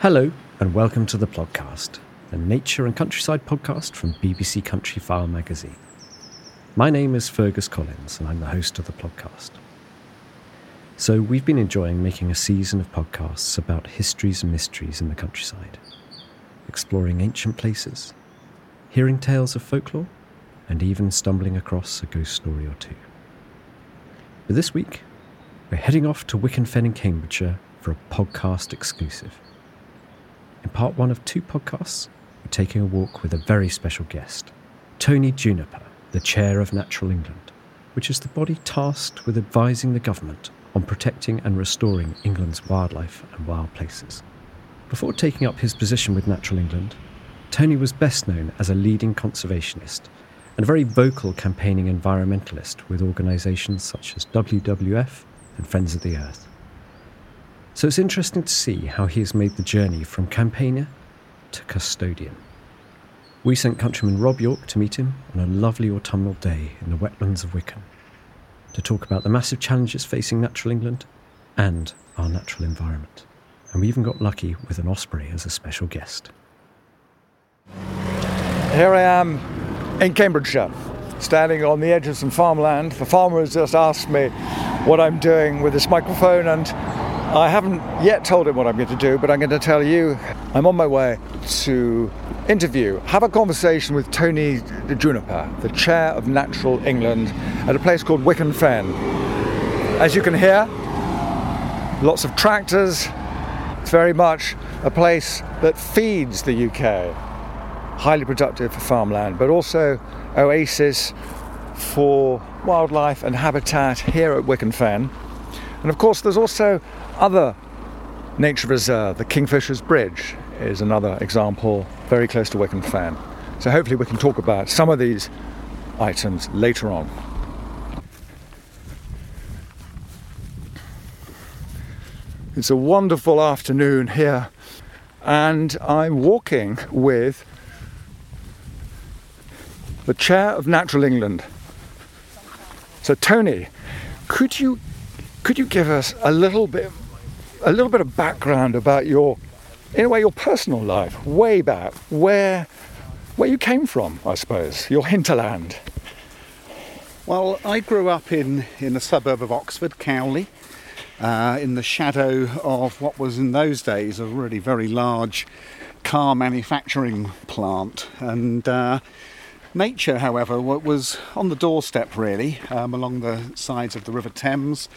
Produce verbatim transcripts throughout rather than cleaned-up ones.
Hello and welcome to the Plodcast, a nature and countryside podcast from B B C Countryfile magazine. My name is Fergus Collins and I'm the host of the Plodcast. So we've been enjoying making a season of podcasts about histories and mysteries in the countryside, exploring ancient places, hearing tales of folklore, and even stumbling across a ghost story or two. But this week, we're heading off to Wicken Fen in Cambridgeshire for a podcast exclusive. In part one of two podcasts, we're taking a walk with a very special guest, Tony Juniper, the chair of Natural England, which is the body tasked with advising the government on protecting and restoring England's wildlife and wild places. Before taking up his position with Natural England, Tony was best known as a leading conservationist and a very vocal campaigning environmentalist with organisations such as W W F and Friends of the Earth. So it's interesting to see how he has made the journey from campaigner to custodian. We sent countryman Rob York to meet him on a lovely autumnal day in the wetlands of Wicken to talk about the massive challenges facing Natural England and our natural environment. And we even got lucky with an osprey as a special guest. Here I am in Cambridgeshire, standing on the edge of some farmland. The farmer has just asked me what I'm doing with this microphone, and I haven't yet told him what I'm going to do, but I'm going to tell you. I'm on my way to interview, have a conversation with Tony Juniper, the chair of Natural England, at a place called Wicken Fen. As you can hear, lots of tractors. It's very much a place that feeds the U K. Highly productive for farmland, but also oasis for wildlife and habitat here at Wicken Fen. And of course, there's also other nature reserve. The Kingfisher's Bridge is another example, very close to Wicken Fen. So hopefully we can talk about some of these items later on. It's a wonderful afternoon here, and I'm walking with the chair of Natural England. So Tony, could you Could you give us a little bit, a little bit of background about your, in a way, your personal life, way back, where, where you came from, I suppose, your hinterland? Well, I grew up in in a suburb of Oxford, Cowley, uh, in the shadow of what was in those days a really very large car manufacturing plant, and uh, nature, however, was on the doorstep really, um, along the sides of the River Thames.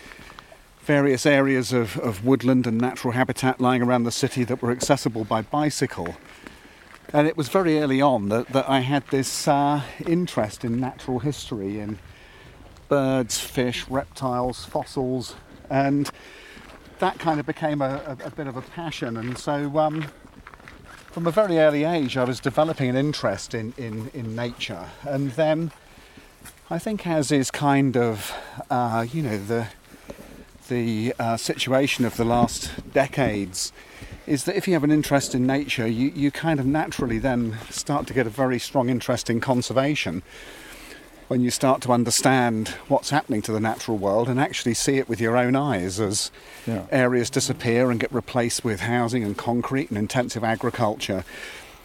Various areas of, of woodland and natural habitat lying around the city that were accessible by bicycle. And it was very early on that, that I had this uh, interest in natural history, in birds, fish, reptiles, fossils, and that kind of became a, a, a bit of a passion. And so um, from a very early age, I was developing an interest in, in, in nature. And then I think, as is kind of, uh, you know, the, the uh, situation of the last decades, is that if you have an interest in nature, you, you kind of naturally then start to get a very strong interest in conservation when you start to understand what's happening to the natural world and actually see it with your own eyes as yeah. areas disappear and get replaced with housing and concrete and intensive agriculture.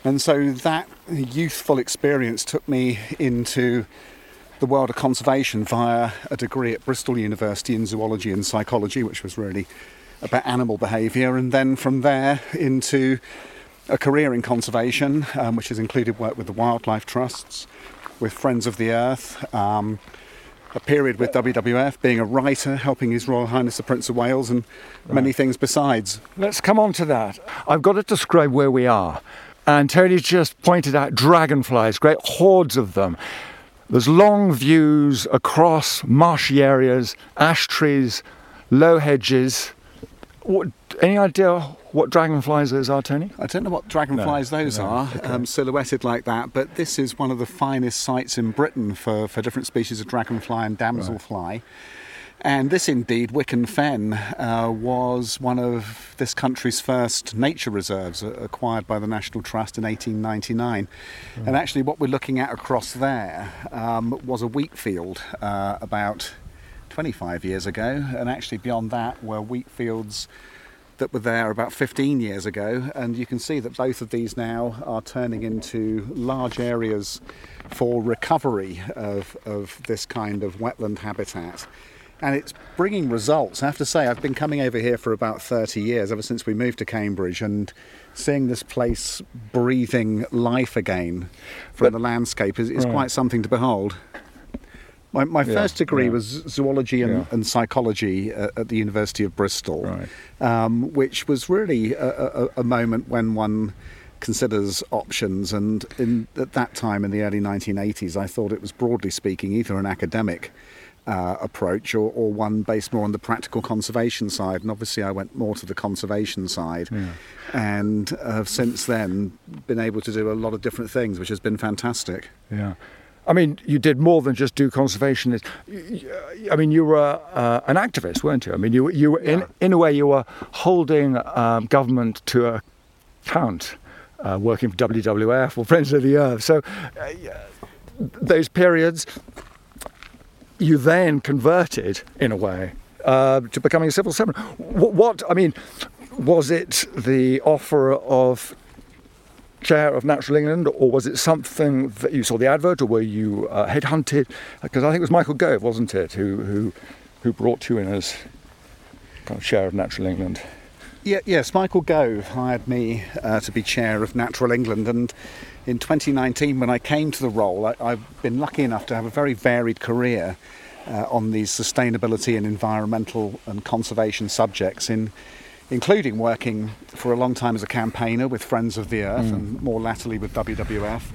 And so that youthful experience took me into the world of conservation via a degree at Bristol University in zoology and psychology, which was really about animal behaviour, and then from there into a career in conservation, um, which has included work with the Wildlife Trusts, with Friends of the Earth, um, a period with W W F, being a writer, helping His Royal Highness the Prince of Wales, and right. many things besides. Let's come on to that. I've got to describe where we are, and Tony just pointed out dragonflies, great hordes of them. There's long views across marshy areas, ash trees, low hedges. What, any idea what dragonflies those are, Tony? I don't know what dragonflies no, those no, are, okay. um, silhouetted like that, but this is one of the finest sites in Britain for, for different species of dragonfly and damselfly. Right. And this, indeed, Wicken Fen, uh, was one of this country's first nature reserves, uh, acquired by the National Trust in eighteen ninety-nine. Right. And actually what we're looking at across there um, was a wheat field uh, about twenty-five years ago, and actually beyond that were wheat fields that were there about fifteen years ago, and you can see that both of these now are turning into large areas for recovery of, of this kind of wetland habitat, and it's bringing results. I have to say, I've been coming over here for about thirty years, ever since we moved to Cambridge, and seeing this place breathing life again from but, the landscape is, is right. quite something to behold. My, my yeah, first degree yeah. was zoology and, yeah. and psychology at, at the University of Bristol, right. um, which was really a, a, a moment when one considers options. And in, at that time, in the early nineteen eighties, I thought it was, broadly speaking, either an academic uh, approach or, or one based more on the practical conservation side. And obviously, I went more to the conservation side yeah. and have since then been able to do a lot of different things, which has been fantastic. Yeah. I mean, you did more than just do conservation. I mean, you were uh, an activist, weren't you? I mean, you you were in, yeah. in a way, you were holding um, government to account, uh, working for W W F or Friends of the Earth. So uh, those periods, you then converted, in a way, uh, to becoming a civil servant. What, what, I mean, was it the offer of chair of Natural England, or was it something that you saw the advert, or were you uh, headhunted? Because I think it was Michael Gove, wasn't it, who who who brought you in as kind of chair of Natural England? Yeah, yes, Michael Gove hired me uh, to be chair of Natural England, and in twenty nineteen, when I came to the role, I, I've been lucky enough to have a very varied career uh, on these sustainability and environmental and conservation subjects, in including working for a long time as a campaigner with Friends of the Earth mm. and more latterly with W W F,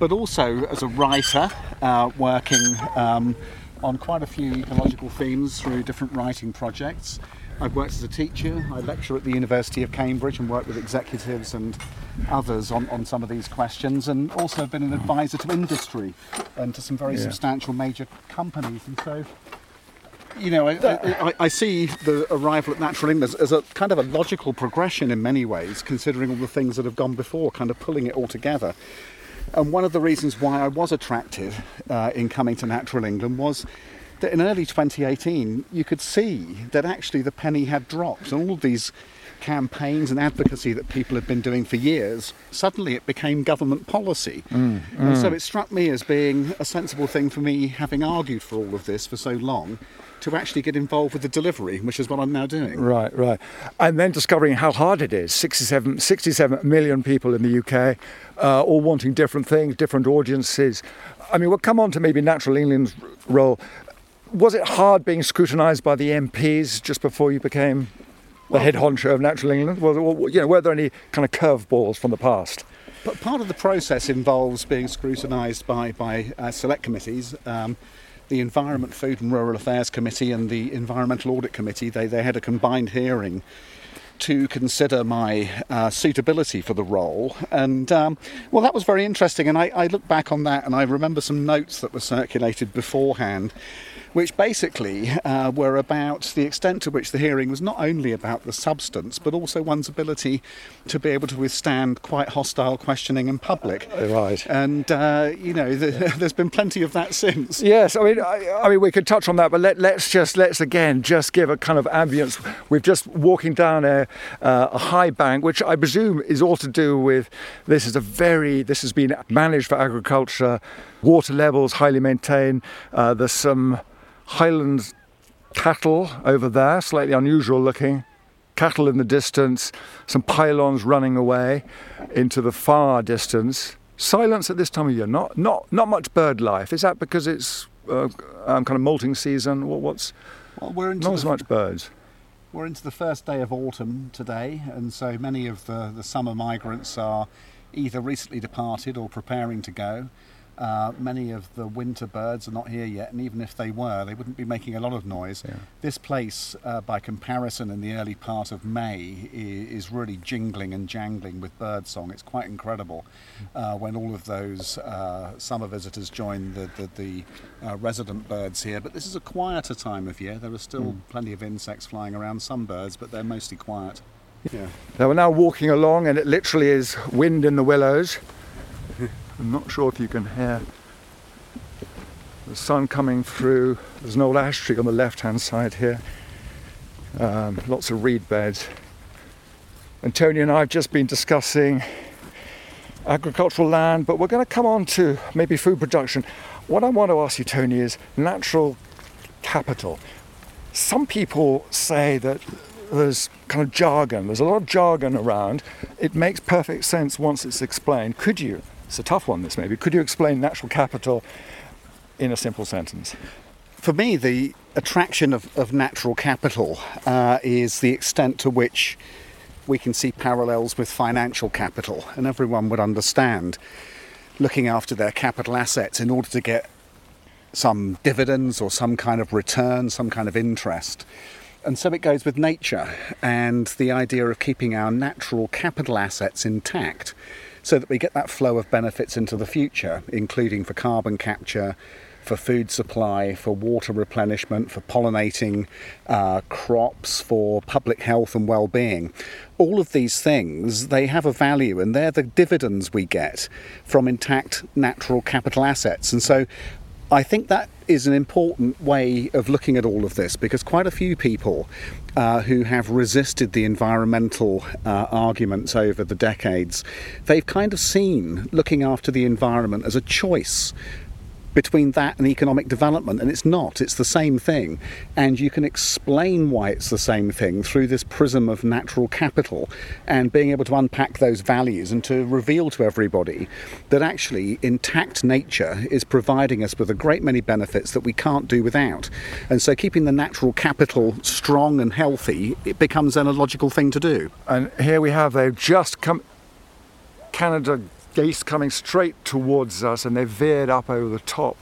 but also as a writer, uh, working um, on quite a few ecological themes through different writing projects. I've worked as a teacher. I lecture at the University of Cambridge and work with executives and others on, on some of these questions, and also been an advisor to industry and to some very yeah. substantial major companies. And so, you know, I, I, I see the arrival at Natural England as a kind of a logical progression in many ways, considering all the things that have gone before, kind of pulling it all together. And one of the reasons why I was attracted uh, in coming to Natural England was that in early twenty eighteen, you could see that actually the penny had dropped, and all these campaigns and advocacy that people had been doing for years, suddenly it became government policy. Mm, mm. And so it struck me as being a sensible thing for me, having argued for all of this for so long, to actually get involved with the delivery, which is what I'm now doing. Right, right. And then discovering how hard it is. sixty-seven, sixty-seven million people in the U K, uh, all wanting different things, different audiences. I mean, we'll come on to maybe Natural England's role. Was it hard being scrutinised by the M Ps just before you became the head honcho of Natural England? Well, you know, were there any kind of curveballs from the past? But part of the process involves being scrutinised by, by uh, select committees. Um, the Environment, Food and Rural Affairs Committee and the Environmental Audit Committee, they, they had a combined hearing to consider my uh, suitability for the role. And, um, well, that was very interesting. And I, I look back on that and I remember some notes that were circulated beforehand, which basically uh, were about the extent to which the hearing was not only about the substance, but also one's ability to be able to withstand quite hostile questioning in public. Right. And, uh, you know, the, yeah. there's been plenty of that since. Yes, I mean, I, I mean, we could touch on that, but let, let's just, let's again, just give a kind of ambience. We're just walking down a, uh, a high bank, which I presume is all to do with, this is a very, this has been managed for agriculture, water levels highly maintained, uh, there's some Highland cattle over there, slightly unusual looking, cattle in the distance, some pylons running away into the far distance. Silence at this time of year, not not, not much bird life. Is that because it's uh, um, kind of molting season? What, what's well, we're into not the, as much birds? We're into the first day of autumn today, and so many of the, the summer migrants are either recently departed or preparing to go. Uh, many of the winter birds are not here yet, and even if they were, they wouldn't be making a lot of noise. Yeah. This place, uh, by comparison, in the early part of May, is really jingling and jangling with birdsong. It's quite incredible uh, when all of those uh, summer visitors join the, the, the uh, resident birds here. But this is a quieter time of year. There are still mm. plenty of insects flying around, some birds, but they're mostly quiet. Yeah. Now we're now walking along, and it literally is wind in the willows. I'm not sure if you can hear the sun coming through. There's an old ash tree on the left-hand side here. Um, lots of reed beds. And Tony and I have just been discussing agricultural land, but we're going to come on to maybe food production. What I want to ask you, Tony, is natural capital. Some people say that there's kind of jargon. There's a lot of jargon around. It makes perfect sense once it's explained. Could you? It's a tough one, this maybe. Could you explain natural capital in a simple sentence? For me, the attraction of, of natural capital uh, is the extent to which we can see parallels with financial capital. And everyone would understand looking after their capital assets in order to get some dividends or some kind of return, some kind of interest. And so it goes with nature and the idea of keeping our natural capital assets intact, so that we get that flow of benefits into the future, including for carbon capture, for food supply, for water replenishment, for pollinating uh, crops, for public health and well-being. All of these things, they have a value, and they're the dividends we get from intact natural capital assets. And so I think that is an important way of looking at all of this, because quite a few people uh, who have resisted the environmental uh, arguments over the decades, they've kind of seen looking after the environment as a choice between that and economic development, and it's not. It's the same thing, and you can explain why it's the same thing through this prism of natural capital and being able to unpack those values and to reveal to everybody that actually intact nature is providing us with a great many benefits that we can't do without. And so keeping the natural capital strong and healthy, it becomes then a logical thing to do. And here we have, they've just come, Canada Geese coming straight towards us, and they veered up over the top.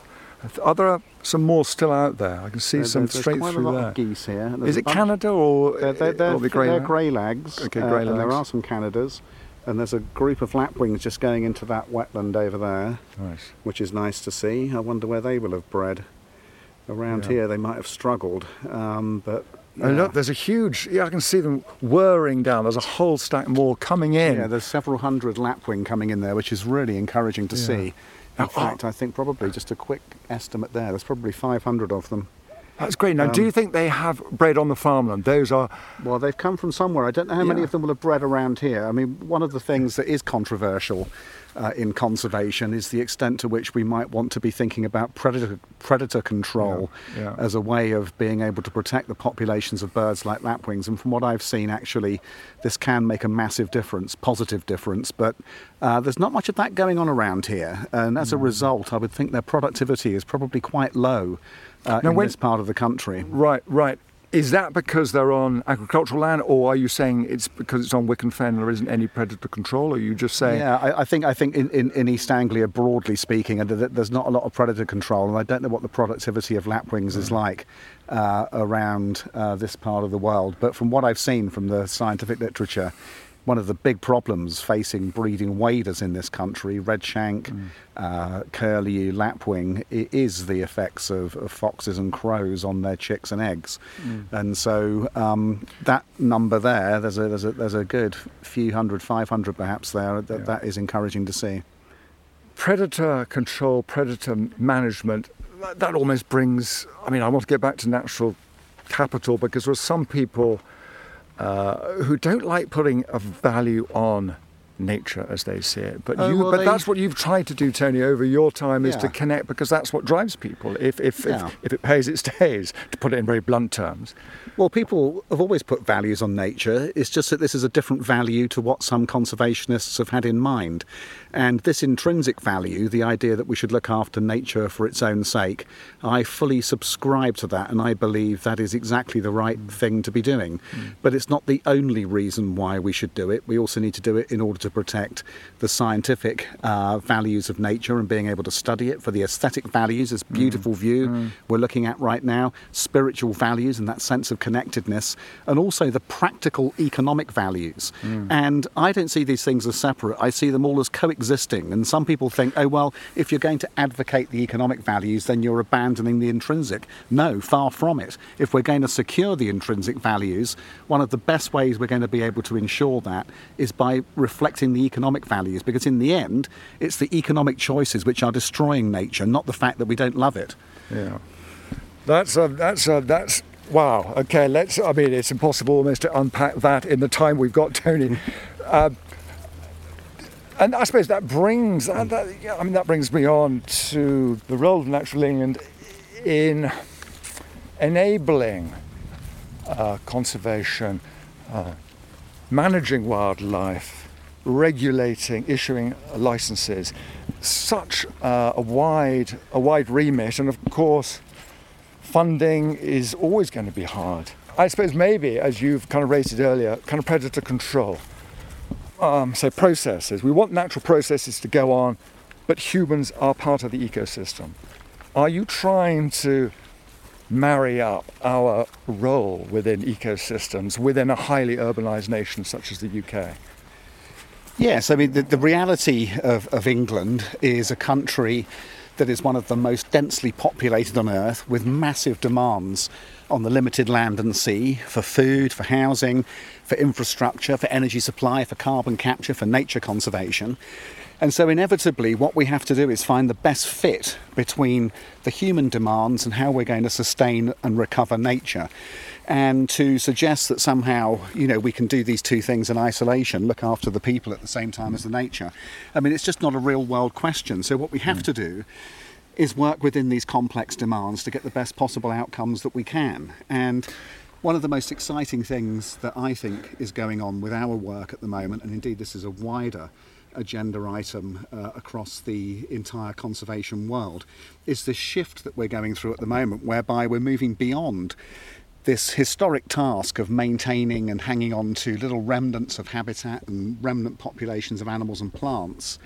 Are there some more still out there? I can see there, some there's straight quite through a lot there. Of geese here. Is it Canada or they're, they're, they're, or the grey? They're grey lags. Okay, grey uh, lags. And there are some Canadas, and there's a group of lapwings just going into that wetland over there, nice. Which is nice to see. I wonder where they will have bred. Around yeah. here, they might have struggled, um, but. Yeah. Oh, look, there's a huge, yeah, I can see them whirring down. There's a whole stack more coming in. Yeah, there's several hundred lapwing coming in there, which is really encouraging to yeah. see. In oh, fact, oh. I think probably just a quick estimate there, there's probably five hundred of them. That's great. Now, um, do you think they have bred on the farmland? Those are... Well, they've come from somewhere. I don't know how yeah. many of them will have bred around here. I mean, one of the things that is controversial uh, in conservation is the extent to which we might want to be thinking about predator, predator control yeah. Yeah. as a way of being able to protect the populations of birds like lapwings. And from what I've seen, actually, this can make a massive difference, positive difference. But uh, there's not much of that going on around here. And as mm. a result, I would think their productivity is probably quite low. Uh, now in when, this part of the country. Right, right. Is that because they're on agricultural land, or are you saying it's because it's on Wicken Fen there isn't any predator control? Or are you just saying? Yeah, I, I think I think in, in, in East Anglia, broadly speaking, there's not a lot of predator control, and I don't know what the productivity of lapwings is like uh, around uh, this part of the world. But from what I've seen from the scientific literature, one of the big problems facing breeding waders in this country, red shank, mm. uh, curlew, lapwing, is the effects of, of foxes and crows on their chicks and eggs. Mm. And so um, that number there, there's a, there's a there's a good few hundred, five hundred perhaps there, that, yeah. that is encouraging to see. Predator control, predator management, that, that almost brings, I mean, I want to get back to natural capital, because there are some people Uh, who don't like putting a value on nature as they see it. But you, oh, well, but they... that's what you've tried to do, Tony, over your time, is yeah. to connect, because that's what drives people. If if, yeah. if if it pays, it stays, to put it in very blunt terms. Well, people have always put values on nature. It's just that this is a different value to what some conservationists have had in mind. And this intrinsic value, the idea that we should look after nature for its own sake, I fully subscribe to that, and I believe that is exactly the right thing to be doing. Mm. But it's not the only reason why we should do it. We also need to do it in order to protect the scientific uh, values of nature and being able to study it, for the aesthetic values, this beautiful mm. view mm. we're looking at right now, spiritual values and that sense of connectedness, and also the practical economic values. Mm. And I don't see these things as separate. I see them all as coexisting. Existing. And some people think, oh, well, if you're going to advocate the economic values, then you're abandoning the intrinsic. No, far from it. If we're going to secure the intrinsic values, one of the best ways we're going to be able to ensure that is by reflecting the economic values, because in the end, it's the economic choices which are destroying nature, not the fact that we don't love it. Yeah. That's, uh, that's, uh, that's, wow. Okay, let's, I mean, it's impossible almost to unpack that in the time we've got, Tony. Uh, And I suppose that brings that, that, yeah, I mean, that brings me on to the role of Natural England in enabling uh, conservation, uh, managing wildlife, regulating, issuing licences, such uh, a wide a wide remit. And of course, funding is always going to be hard. I suppose maybe, as you've kind of raised it earlier, kind of predator control. Um, so processes, we want natural processes to go on, but humans are part of the ecosystem. Are you trying to marry up our role within ecosystems within a highly urbanised nation such as the U K? Yes, I mean, the, the reality of, of England is a country that is one of the most densely populated on Earth, with massive demands on the limited land and sea for food, for housing, for infrastructure, for energy supply, for carbon capture, for nature conservation. And so inevitably what we have to do is find the best fit between the human demands and how we're going to sustain and recover nature. And to suggest that somehow, you know, we can do these two things in isolation, look after the people at the same time as the nature, I mean, it's just not a real world question. So what we have mm. to do is work within these complex demands to get the best possible outcomes that we can. And one of the most exciting things that I think is going on with our work at the moment, and indeed this is a wider agenda item uh, across the entire conservation world, is the shift that we're going through at the moment, whereby we're moving beyond this historic task of maintaining and hanging on to little remnants of habitat and remnant populations of animals and plants,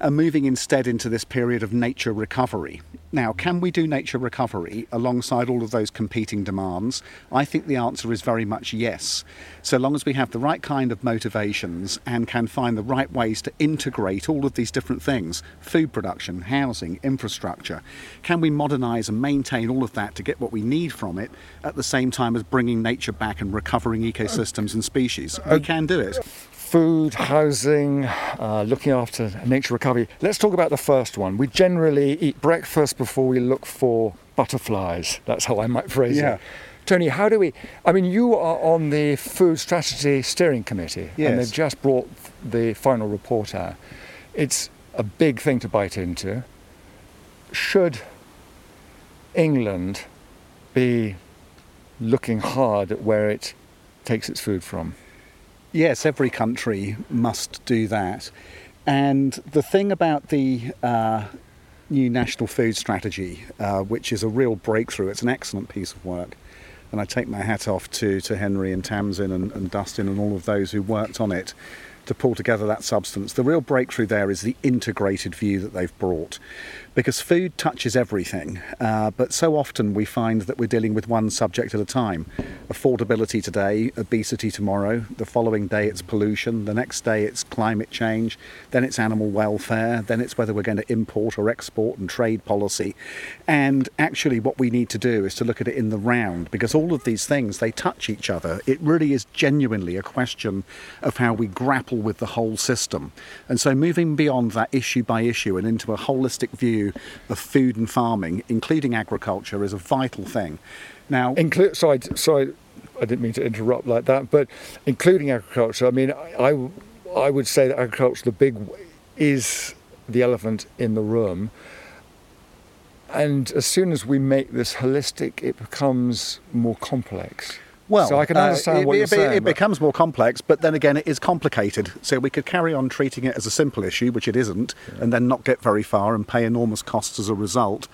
and moving instead into this period of nature recovery. Now, can we do nature recovery alongside all of those competing demands? I think the answer is very much yes, so long as we have the right kind of motivations and can find the right ways to integrate all of these different things, food production, housing, infrastructure. Can we modernise and maintain all of that to get what we need from it at the same time as bringing nature back and recovering ecosystems and species? We can do it. Food, housing, uh, looking after nature recovery. Let's talk about the first one. We generally eat breakfast before we look for butterflies. That's how I might phrase yeah. it. Tony, how do we... I mean, you are on the Food Strategy Steering Committee, yes. and they've just brought the final report out. It's a big thing to bite into. Should England be looking hard at where it takes its food from? Yes, every country must do that. And the thing about the uh, new National Food Strategy, uh, which is a real breakthrough, it's an excellent piece of work, And I take my hat off to, to Henry and Tamsin and, and Dustin and all of those who worked on it to pull together that substance. The real breakthrough there is the integrated view that they've brought, because food touches everything, uh, but so often we find that we're dealing with one subject at a time. Affordability today, obesity tomorrow, the following day it's pollution, the next day it's climate change, then it's animal welfare, then it's whether we're going to import or export and trade policy. And actually what we need to do is to look at it in the round, because all of these things, they touch each other. It really is genuinely a question of how we grapple with the whole system. And so moving beyond that issue by issue and into a holistic view of food and farming, including agriculture, is a vital thing. Now, Inclu- sorry, sorry, I didn't mean to interrupt like that, but including agriculture, I mean, I, I, I would say that agriculture, the big, is the elephant in the room. And as soon as we make this holistic, it becomes more complex. Well, so I can understand uh, it, what you're it, saying, it becomes more complex, but then again, it is complicated. So we could carry on treating it as a simple issue, which it isn't, yeah. and then not get very far and pay enormous costs as a result.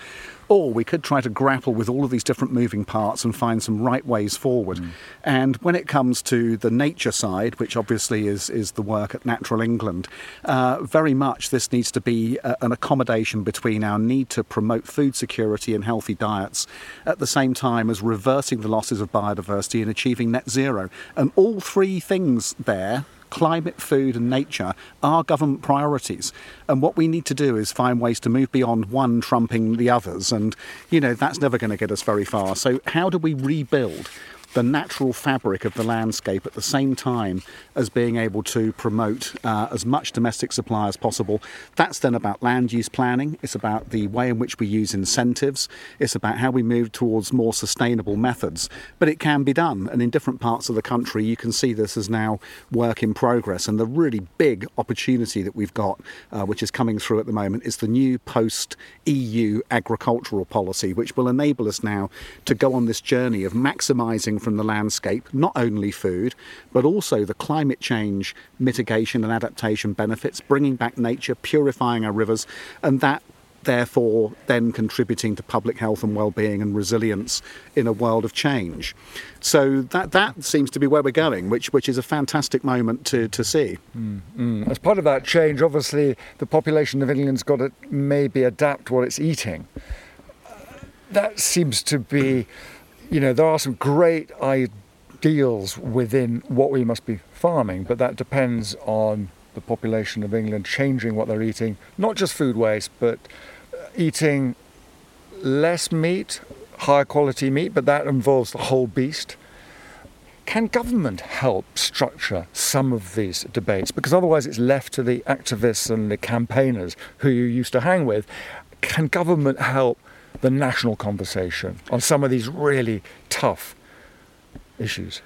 Or we could try to grapple with all of these different moving parts and find some right ways forward. Mm. And when it comes to the nature side, which obviously is, is the work at Natural England, uh, very much this needs to be a, an accommodation between our need to promote food security and healthy diets at the same time as reversing the losses of biodiversity and achieving net zero. And all three things there, climate, food and nature, are government priorities. And what we need to do is find ways to move beyond one trumping the others. And, you know, that's never going to get us very far. So how do we rebuild the natural fabric of the landscape at the same time as being able to promote uh, as much domestic supply as possible? That's then about land use planning. It's about the way in which we use incentives. It's about how we move towards more sustainable methods. But it can be done. And in different parts of the country, you can see this as now work in progress. And the really big opportunity that we've got, uh, which is coming through at the moment, is the new post-E U agricultural policy, which will enable us now to go on this journey of maximising from the landscape, not only food, but also the climate change mitigation and adaptation benefits, bringing back nature, purifying our rivers, and that therefore then contributing to public health and well-being and resilience in a world of change. So that that seems to be where we're going, which which is a fantastic moment to, to see. Mm, mm. As part of that change, obviously, the population of England's got to maybe adapt what it's eating. That seems to be... You know, there are some great ideals within what we must be farming, but that depends on the population of England changing what they're eating, not just food waste, but eating less meat, higher quality meat, but that involves the whole beast. Can government help structure some of these debates? Because otherwise it's left to the activists and the campaigners who you used to hang with. Can government help the national conversation on some of these really tough issues?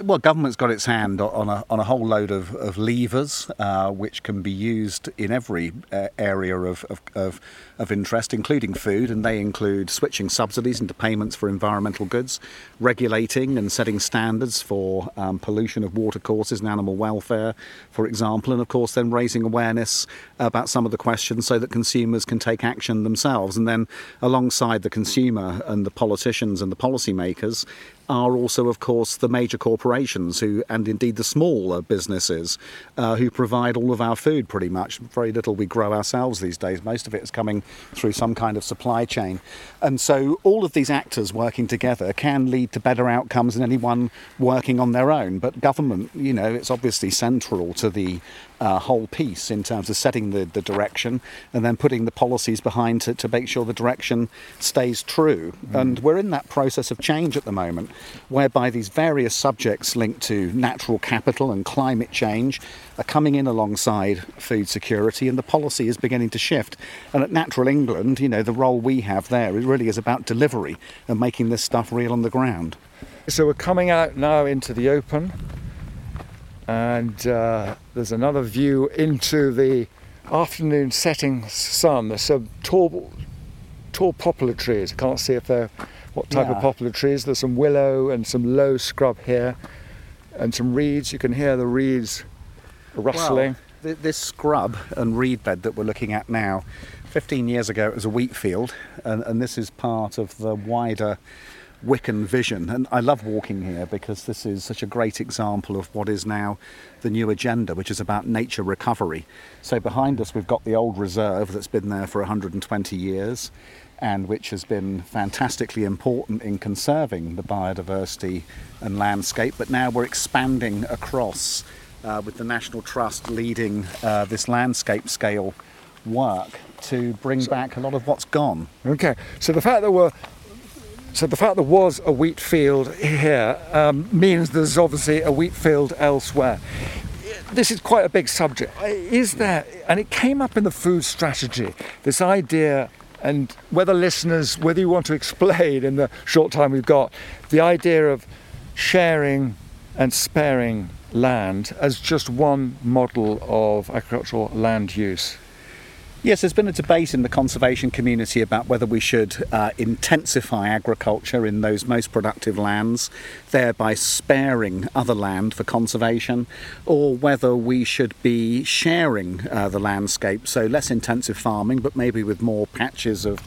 Well, government's got its hand on a, on a whole load of, of levers, uh, which can be used in every uh, area of, of, of, of interest, including food, and they include switching subsidies into payments for environmental goods, regulating and setting standards for um, pollution of watercourses and animal welfare, for example, and of course then raising awareness about some of the questions so that consumers can take action themselves. And then alongside the consumer and the politicians and the policymakers are also, of course, the major corporations who, and indeed the smaller businesses, uh, who provide all of our food pretty much. Very little we grow ourselves these days. Most of it is coming through some kind of supply chain. And so all of these actors working together can lead to better outcomes than anyone working on their own. But government, you know, it's obviously central to the uh, whole piece in terms of setting the, the direction and then putting the policies behind to, to make sure the direction stays true. Mm. And we're in that process of change at the moment, whereby these various subjects linked to natural capital and climate change are coming in alongside food security, and the policy is beginning to shift. And at Natural England, you know, the role we have there, it really is about delivery and making this stuff real on the ground. So we're coming out now into the open, and uh, there's another view into the afternoon setting sun. There's some tall, tall poplar trees. I can't see if they're what type yeah. of poplar trees. There's some willow and some low scrub here and some reeds. You can hear the reeds rustling. Well, th- this scrub and reed bed that we're looking at now, fifteen years ago it was a wheat field, and, and this is part of the wider Wicken vision. And I love walking here because this is such a great example of what is now the new agenda, which is about nature recovery. So behind us we've got the old reserve that's been there for one hundred twenty years and which has been fantastically important in conserving the biodiversity and landscape, but now we're expanding across uh, with the National Trust leading uh, this landscape scale work to bring so, back a lot of what's gone. Okay, so the fact that we're So the fact there was a wheat field here um, means there's obviously a wheat field elsewhere. This is quite a big subject. Is there, and it came up in the food strategy, this idea, and whether listeners, whether you want to explain in the short time we've got, the idea of sharing and sparing land as just one model of agricultural land use. Yes, there's been a debate in the conservation community about whether we should uh, intensify agriculture in those most productive lands, thereby sparing other land for conservation, or whether we should be sharing uh, the landscape, so less intensive farming, but maybe with more patches of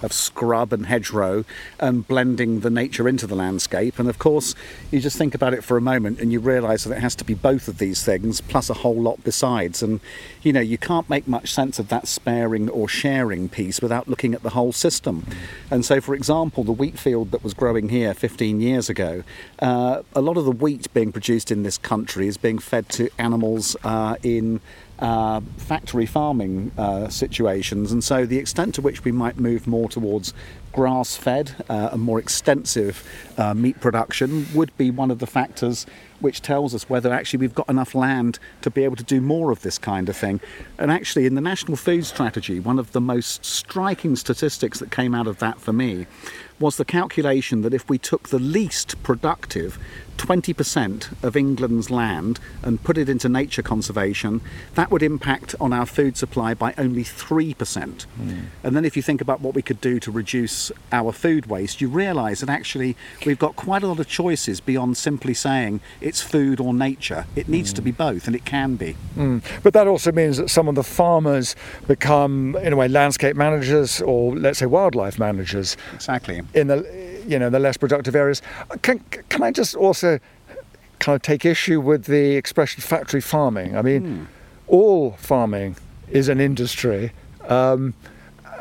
of scrub and hedgerow and blending the nature into the landscape. And of course, you just think about it for a moment and you realise that it has to be both of these things plus a whole lot besides. And, you know, you can't make much sense of that sparing or sharing piece without looking at the whole system. And so, for example, the wheat field that was growing here fifteen years ago, uh, a lot of the wheat being produced in this country is being fed to animals uh, in Uh, factory farming uh, situations, and so the extent to which we might move more towards grass-fed uh, and more extensive uh, meat production would be one of the factors which tells us whether actually we've got enough land to be able to do more of this kind of thing. And actually in the National Food Strategy, one of the most striking statistics that came out of that for me was the calculation that if we took the least productive twenty percent of England's land and put it into nature conservation, that would impact on our food supply by only three percent. Mm. And then if you think about what we could do to reduce our food waste, you realise that actually we've got quite a lot of choices beyond simply saying it's food or nature. It needs mm. to be both, and it can be. Mm. But that also means that some of the farmers become, in a way, landscape managers or, let's say, wildlife managers. Exactly. In the, you know, the less productive areas. Can, can I just also kind of take issue with the expression factory farming? I mean, mm. all farming is an industry, um,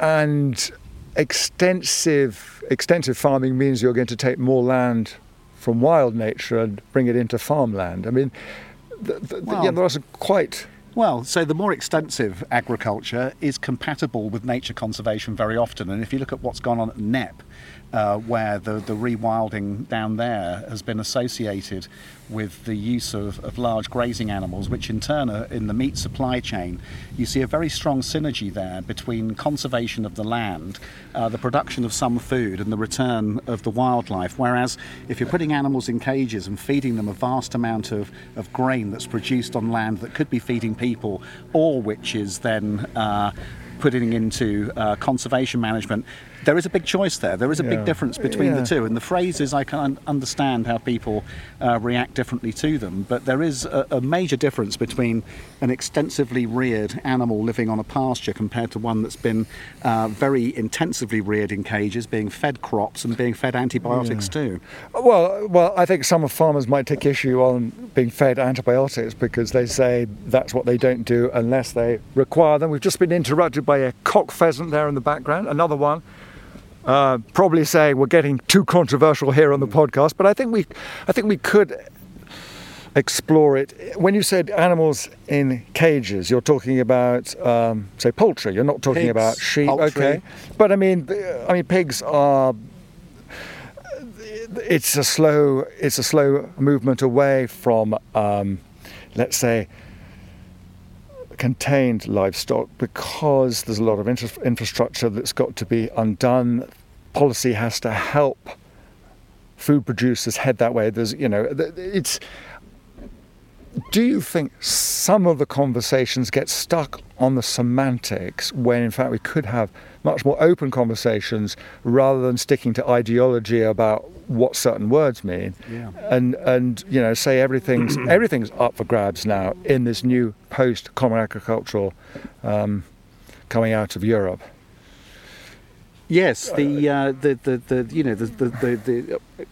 and extensive extensive farming means you're going to take more land from wild nature and bring it into farmland. I mean, the, the, well, yeah, there are some quite... Well, so the more extensive agriculture is compatible with nature conservation very often. And if you look at what's gone on at N E P, uh, where the, the rewilding down there has been associated with the use of, of large grazing animals, which in turn are in the meat supply chain, you see a very strong synergy there between conservation of the land, uh, the production of some food, and the return of the wildlife. Whereas if you're putting animals in cages and feeding them a vast amount of, of grain that's produced on land that could be feeding people, or which is then uh, putting into uh, conservation management, there is a big choice there. There is a yeah. big difference between yeah. the two. And the phrases, I can't understand how people uh, react differently to them. But there is a, a major difference between an extensively reared animal living on a pasture compared to one that's been uh, very intensively reared in cages, being fed crops and being fed antibiotics yeah. too. Well, well, I think some farmers might take issue on being fed antibiotics because they say that's what they don't do unless they require them. We've just been interrupted by a cock pheasant there in the background, another one. Uh, probably saying we're getting too controversial here on the podcast, but I think we, I think we could explore it. When you said animals in cages, you're talking about, um, say, poultry. You're not talking pigs, about sheep, poultry. Okay? But I mean, I mean, pigs are. It's a slow, it's a slow movement away from, um, let's say, contained livestock, because there's a lot of inter- infrastructure that's got to be undone. Policy has to help food producers head that way. There's, you know, it's. Do you think some of the conversations get stuck on the semantics when, in fact, we could have much more open conversations rather than sticking to ideology about what certain words mean? Yeah. And and you know, say everything's everything's up for grabs now in this new post-common agricultural um, coming out of Europe. Yes, the uh, the, the the you know the the, the, the uh,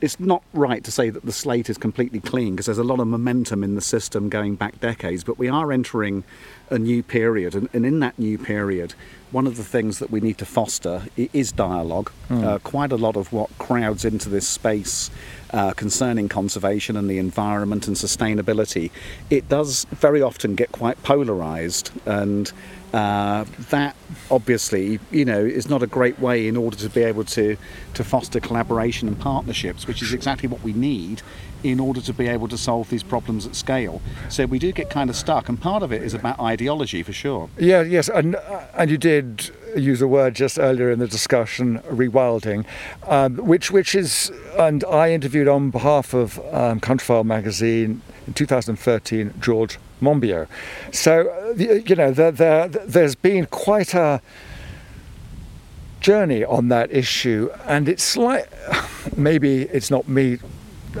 it's not right to say that the slate is completely clean, because there's a lot of momentum in the system going back decades, but we are entering a new period, and, and in that new period, one of the things that we need to foster is dialogue. Mm. Uh, quite a lot of what crowds into this space uh, concerning conservation and the environment and sustainability, it does very often get quite polarised, and Uh, that obviously, you know, is not a great way in order to be able to, to foster collaboration and partnerships, which is exactly what we need in order to be able to solve these problems at scale. So we do get kind of stuck, and part of it is about ideology for sure. Yeah, yes, and and you did use a word just earlier in the discussion, rewilding, um, which which is, and I interviewed on behalf of um, Countryfile magazine in two thousand thirteen, George Monbiot. So, you know, there, there, there's been quite a journey on that issue, and it's like, maybe it's not me,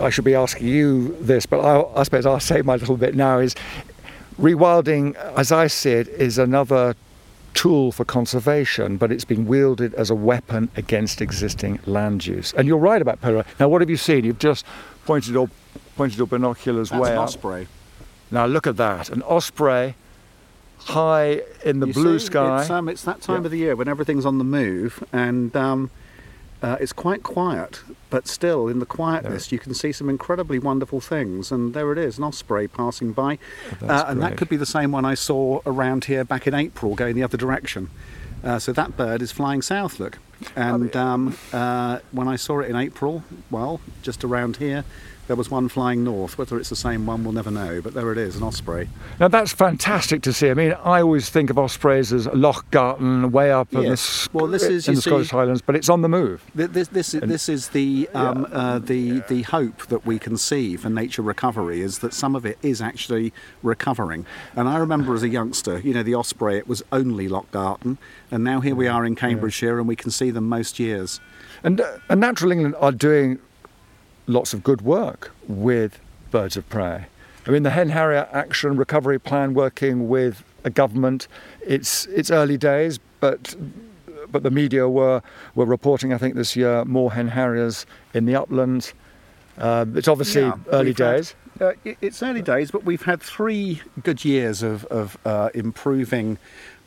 I should be asking you this, but I, I suppose I'll say my little bit now, is rewilding, as I see it, is another tool for conservation, but it's been wielded as a weapon against existing land use. And you're right about polar. Now, what have you seen? You've just pointed your, pointed your binoculars That's way an osprey. Up. Now look at that, an osprey high in the you blue see, sky. It's, um, it's that time yeah. of the year when everything's on the move, and um, uh, it's quite quiet, but still in the quietness yeah. you can see some incredibly wonderful things, and there it is, an osprey passing by. Oh, uh, and great. That could be the same one I saw around here back in April going the other direction. Uh, so that bird is flying south, look. And um, uh, when I saw it in April, well, just around here, there was one flying north. Whether it's the same one, we'll never know, but there it is, an osprey. Now, that's fantastic to see. I mean, I always think of ospreys as Lochgarten, way up yes. in, the, sc- well, this is, in the Scottish see, Highlands, but it's on the move. This, this, and, this is the, um, yeah. uh, the, yeah. the hope that we can see for nature recovery, is that some of it is actually recovering. And I remember as a youngster, you know, the osprey, it was only Lochgarten, and now here we are in Cambridgeshire, yeah. and we can see them most years. And, uh, and Natural England are doing lots of good work with birds of prey. I mean, the Hen Harrier Action Recovery Plan, working with a government, it's it's early days, but but the media were, were reporting, I think this year, more hen harriers in the uplands. Uh, it's obviously yeah, early days. Had, uh, it's early days, but we've had three good years of, of uh, improving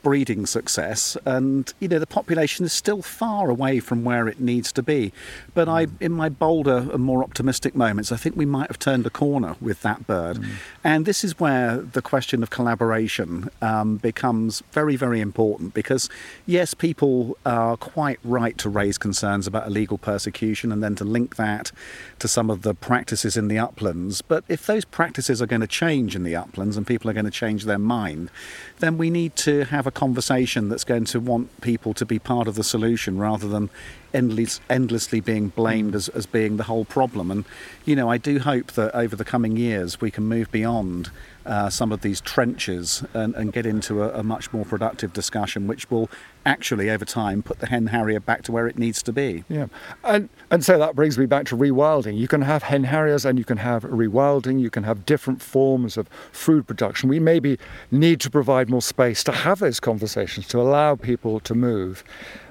breeding success, and you know the population is still far away from where it needs to be, but I in my bolder and more optimistic moments I think we might have turned a corner with that bird. Mm. And this is where the question of collaboration um, becomes very, very important, because yes, people are quite right to raise concerns about illegal persecution and then to link that to some of the practices in the uplands, but if those practices are going to change in the uplands and people are going to change their mind, then we need to have a conversation that's going to want people to be part of the solution rather than endless, endlessly being blamed as, as being the whole problem. And you know, I do hope that over the coming years we can move beyond uh, some of these trenches and, and get into a, a much more productive discussion, which will actually over time put the hen harrier back to where it needs to be. Yeah, and and so that brings me back to rewilding. You can have hen harriers and you can have rewilding, you can have different forms of food production. We maybe need to provide more space to have those conversations, to allow people to move.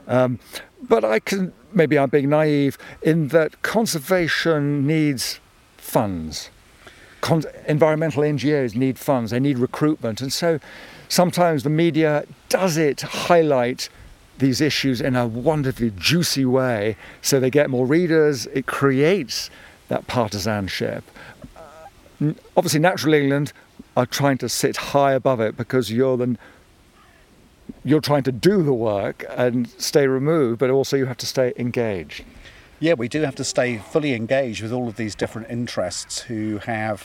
Um, but I can, maybe I'm being naive, in that conservation needs funds. Con- environmental N G Os need funds, they need recruitment, and so sometimes the media does it highlight these issues in a wonderfully juicy way, so they get more readers, it creates that partisanship. Uh, obviously Natural England are trying to sit high above it, because you're the You're trying to do the work and stay removed, but also you have to stay engaged. Yeah, we do have to stay fully engaged with all of these different interests who have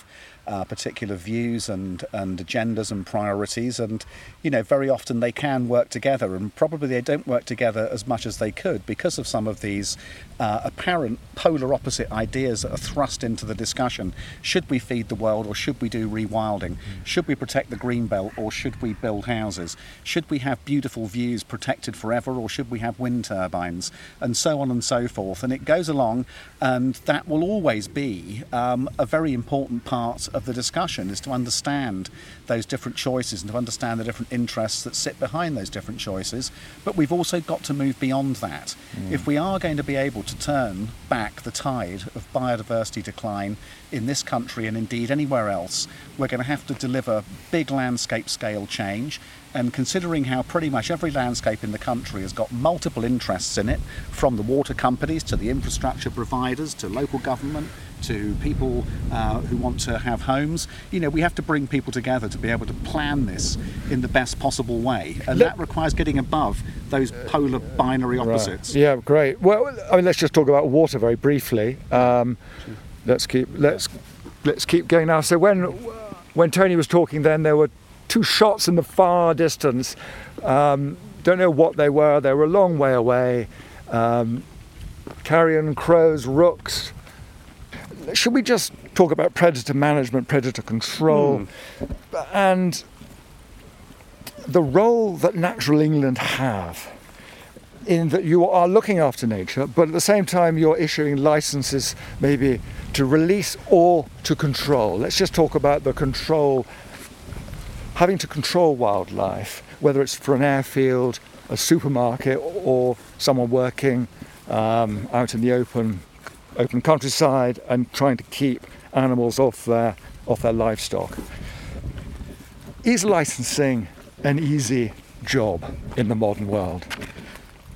uh, particular views and, and agendas and priorities, and you know, very often they can work together, and probably they don't work together as much as they could because of some of these uh, apparent polar opposite ideas that are thrust into the discussion. Should we feed the world or should we do rewilding? Should we protect the green belt or should we build houses? Should we have beautiful views protected forever or should we have wind turbines? And so on and so forth, and it goes along, and that will always be um, a very important part of the discussion, is to understand those different choices and to understand the different interests that sit behind those different choices. But we've also got to move beyond that. Mm. If we are going to be able to turn back the tide of biodiversity decline in this country and indeed anywhere else, we're going to have to deliver big landscape scale change. And considering how pretty much every landscape in the country has got multiple interests in it, from the water companies to the infrastructure providers to local government to people uh, who want to have homes, you know, we have to bring people together to be able to plan this in the best possible way. And that requires getting above those polar binary opposites. Right. Yeah, great. Well, I mean, let's just talk about water very briefly. Um, let's keep let's let's keep going now. So when when Tony was talking, then there were two shots in the far distance. Um, don't know what they were. They were a long way away. Um, carrion crows, rooks. Should we just talk about predator management, predator control, mm. and the role that Natural England have in that you are looking after nature, but at the same time you're issuing licenses maybe to release or to control. Let's just talk about the control. Having to control wildlife, whether it's for an airfield, a supermarket, or someone working um, out in the open, open countryside and trying to keep animals off their off their livestock. Is licensing an easy job in the modern world?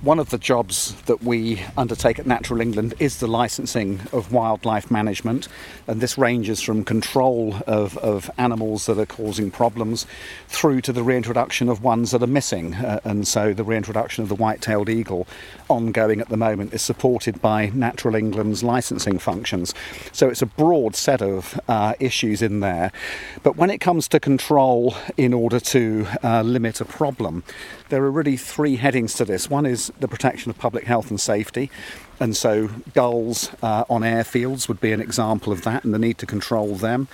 One of the jobs that we undertake at Natural England is the licensing of wildlife management, and this ranges from control of, of animals that are causing problems through to the reintroduction of ones that are missing. Uh, and so the reintroduction of the white-tailed eagle, ongoing at the moment, is supported by Natural England's licensing functions. So it's a broad set of uh, issues in there. But when it comes to control in order to uh, limit a problem, there are really three headings to this. One is the protection of public health and safety, and so gulls uh, on airfields would be an example of that and the need to control them.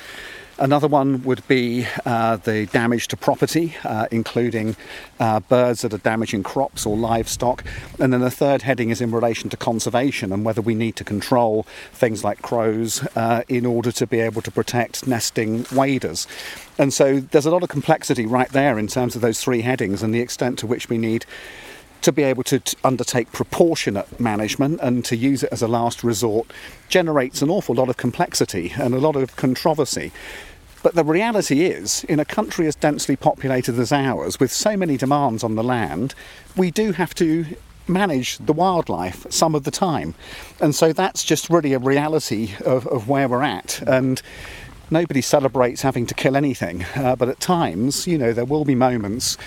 Another one would be uh, the damage to property, uh, including uh, birds that are damaging crops or livestock. And then the third heading is in relation to conservation and whether we need to control things like crows uh, in order to be able to protect nesting waders. And so there's a lot of complexity right there in terms of those three headings and the extent to which we need to be able to t- undertake proportionate management and to use it as a last resort generates an awful lot of complexity and a lot of controversy. But the reality is, in a country as densely populated as ours, with so many demands on the land, we do have to manage the wildlife some of the time. And so that's just really a reality of, of where we're at. And nobody celebrates having to kill anything. Uh, but at times, you know, there will be moments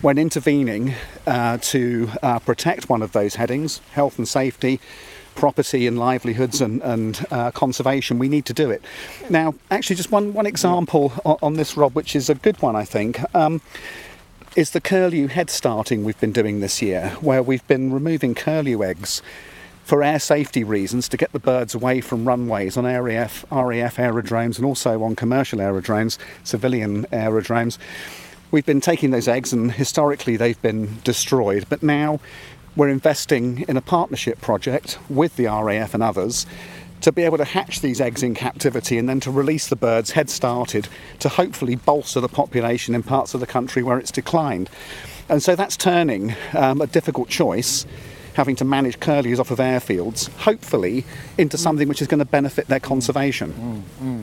when intervening uh, to uh, protect one of those headings, health and safety, property and livelihoods and, and uh, conservation, we need to do it. Now, actually, just one, one example on, on this, Rob, which is a good one, I think, um, is the curlew head starting we've been doing this year, where we've been removing curlew eggs for air safety reasons to get the birds away from runways on R A F, R A F aerodromes and also on commercial aerodromes, civilian aerodromes. We've been taking those eggs and historically they've been destroyed, but now we're investing in a partnership project with the R A F and others to be able to hatch these eggs in captivity and then to release the birds head started to hopefully bolster the population in parts of the country where it's declined. And so that's turning um, a difficult choice, having to manage curlews off of airfields, hopefully into something which is going to benefit their conservation. Mm-hmm.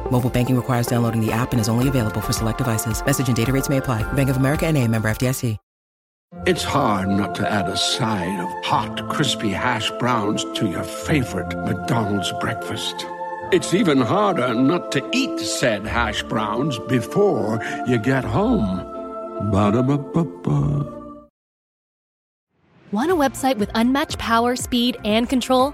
Mobile banking requires downloading the app and is only available for select devices. Message and data rates may apply. Bank of America N A, member F D I C. It's hard not to add a side of hot, crispy hash browns to your favorite McDonald's breakfast. It's even harder not to eat said hash browns before you get home. Ba-da-ba-ba-ba. Want a website with unmatched power, speed, and control?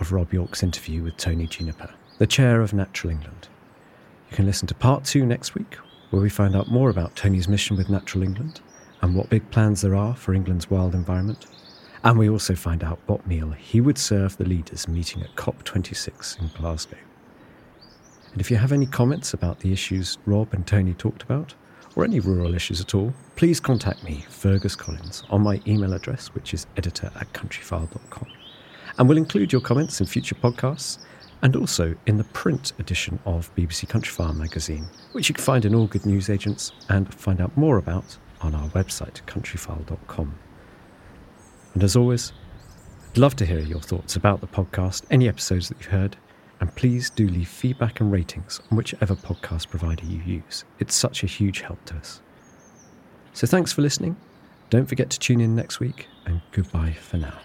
of Rob York's interview with Tony Juniper, the chair of Natural England. You can listen to part two next week, where we find out more about Tony's mission with Natural England and what big plans there are for England's wild environment. And we also find out what meal he would serve the leaders meeting at COP twenty-six in Glasgow. And if you have any comments about the issues Rob and Tony talked about, or any rural issues at all, please contact me, Fergus Collins, on my email address, which is editor at countryfile dot com. And we'll include your comments in future podcasts, and also in the print edition of B B C Countryfile magazine, which you can find in all good news agents and find out more about on our website, countryfile dot com. And as always, I'd love to hear your thoughts about the podcast, any episodes that you've heard, and please do leave feedback and ratings on whichever podcast provider you use. It's such a huge help to us. So thanks for listening. Don't forget to tune in next week, and goodbye for now.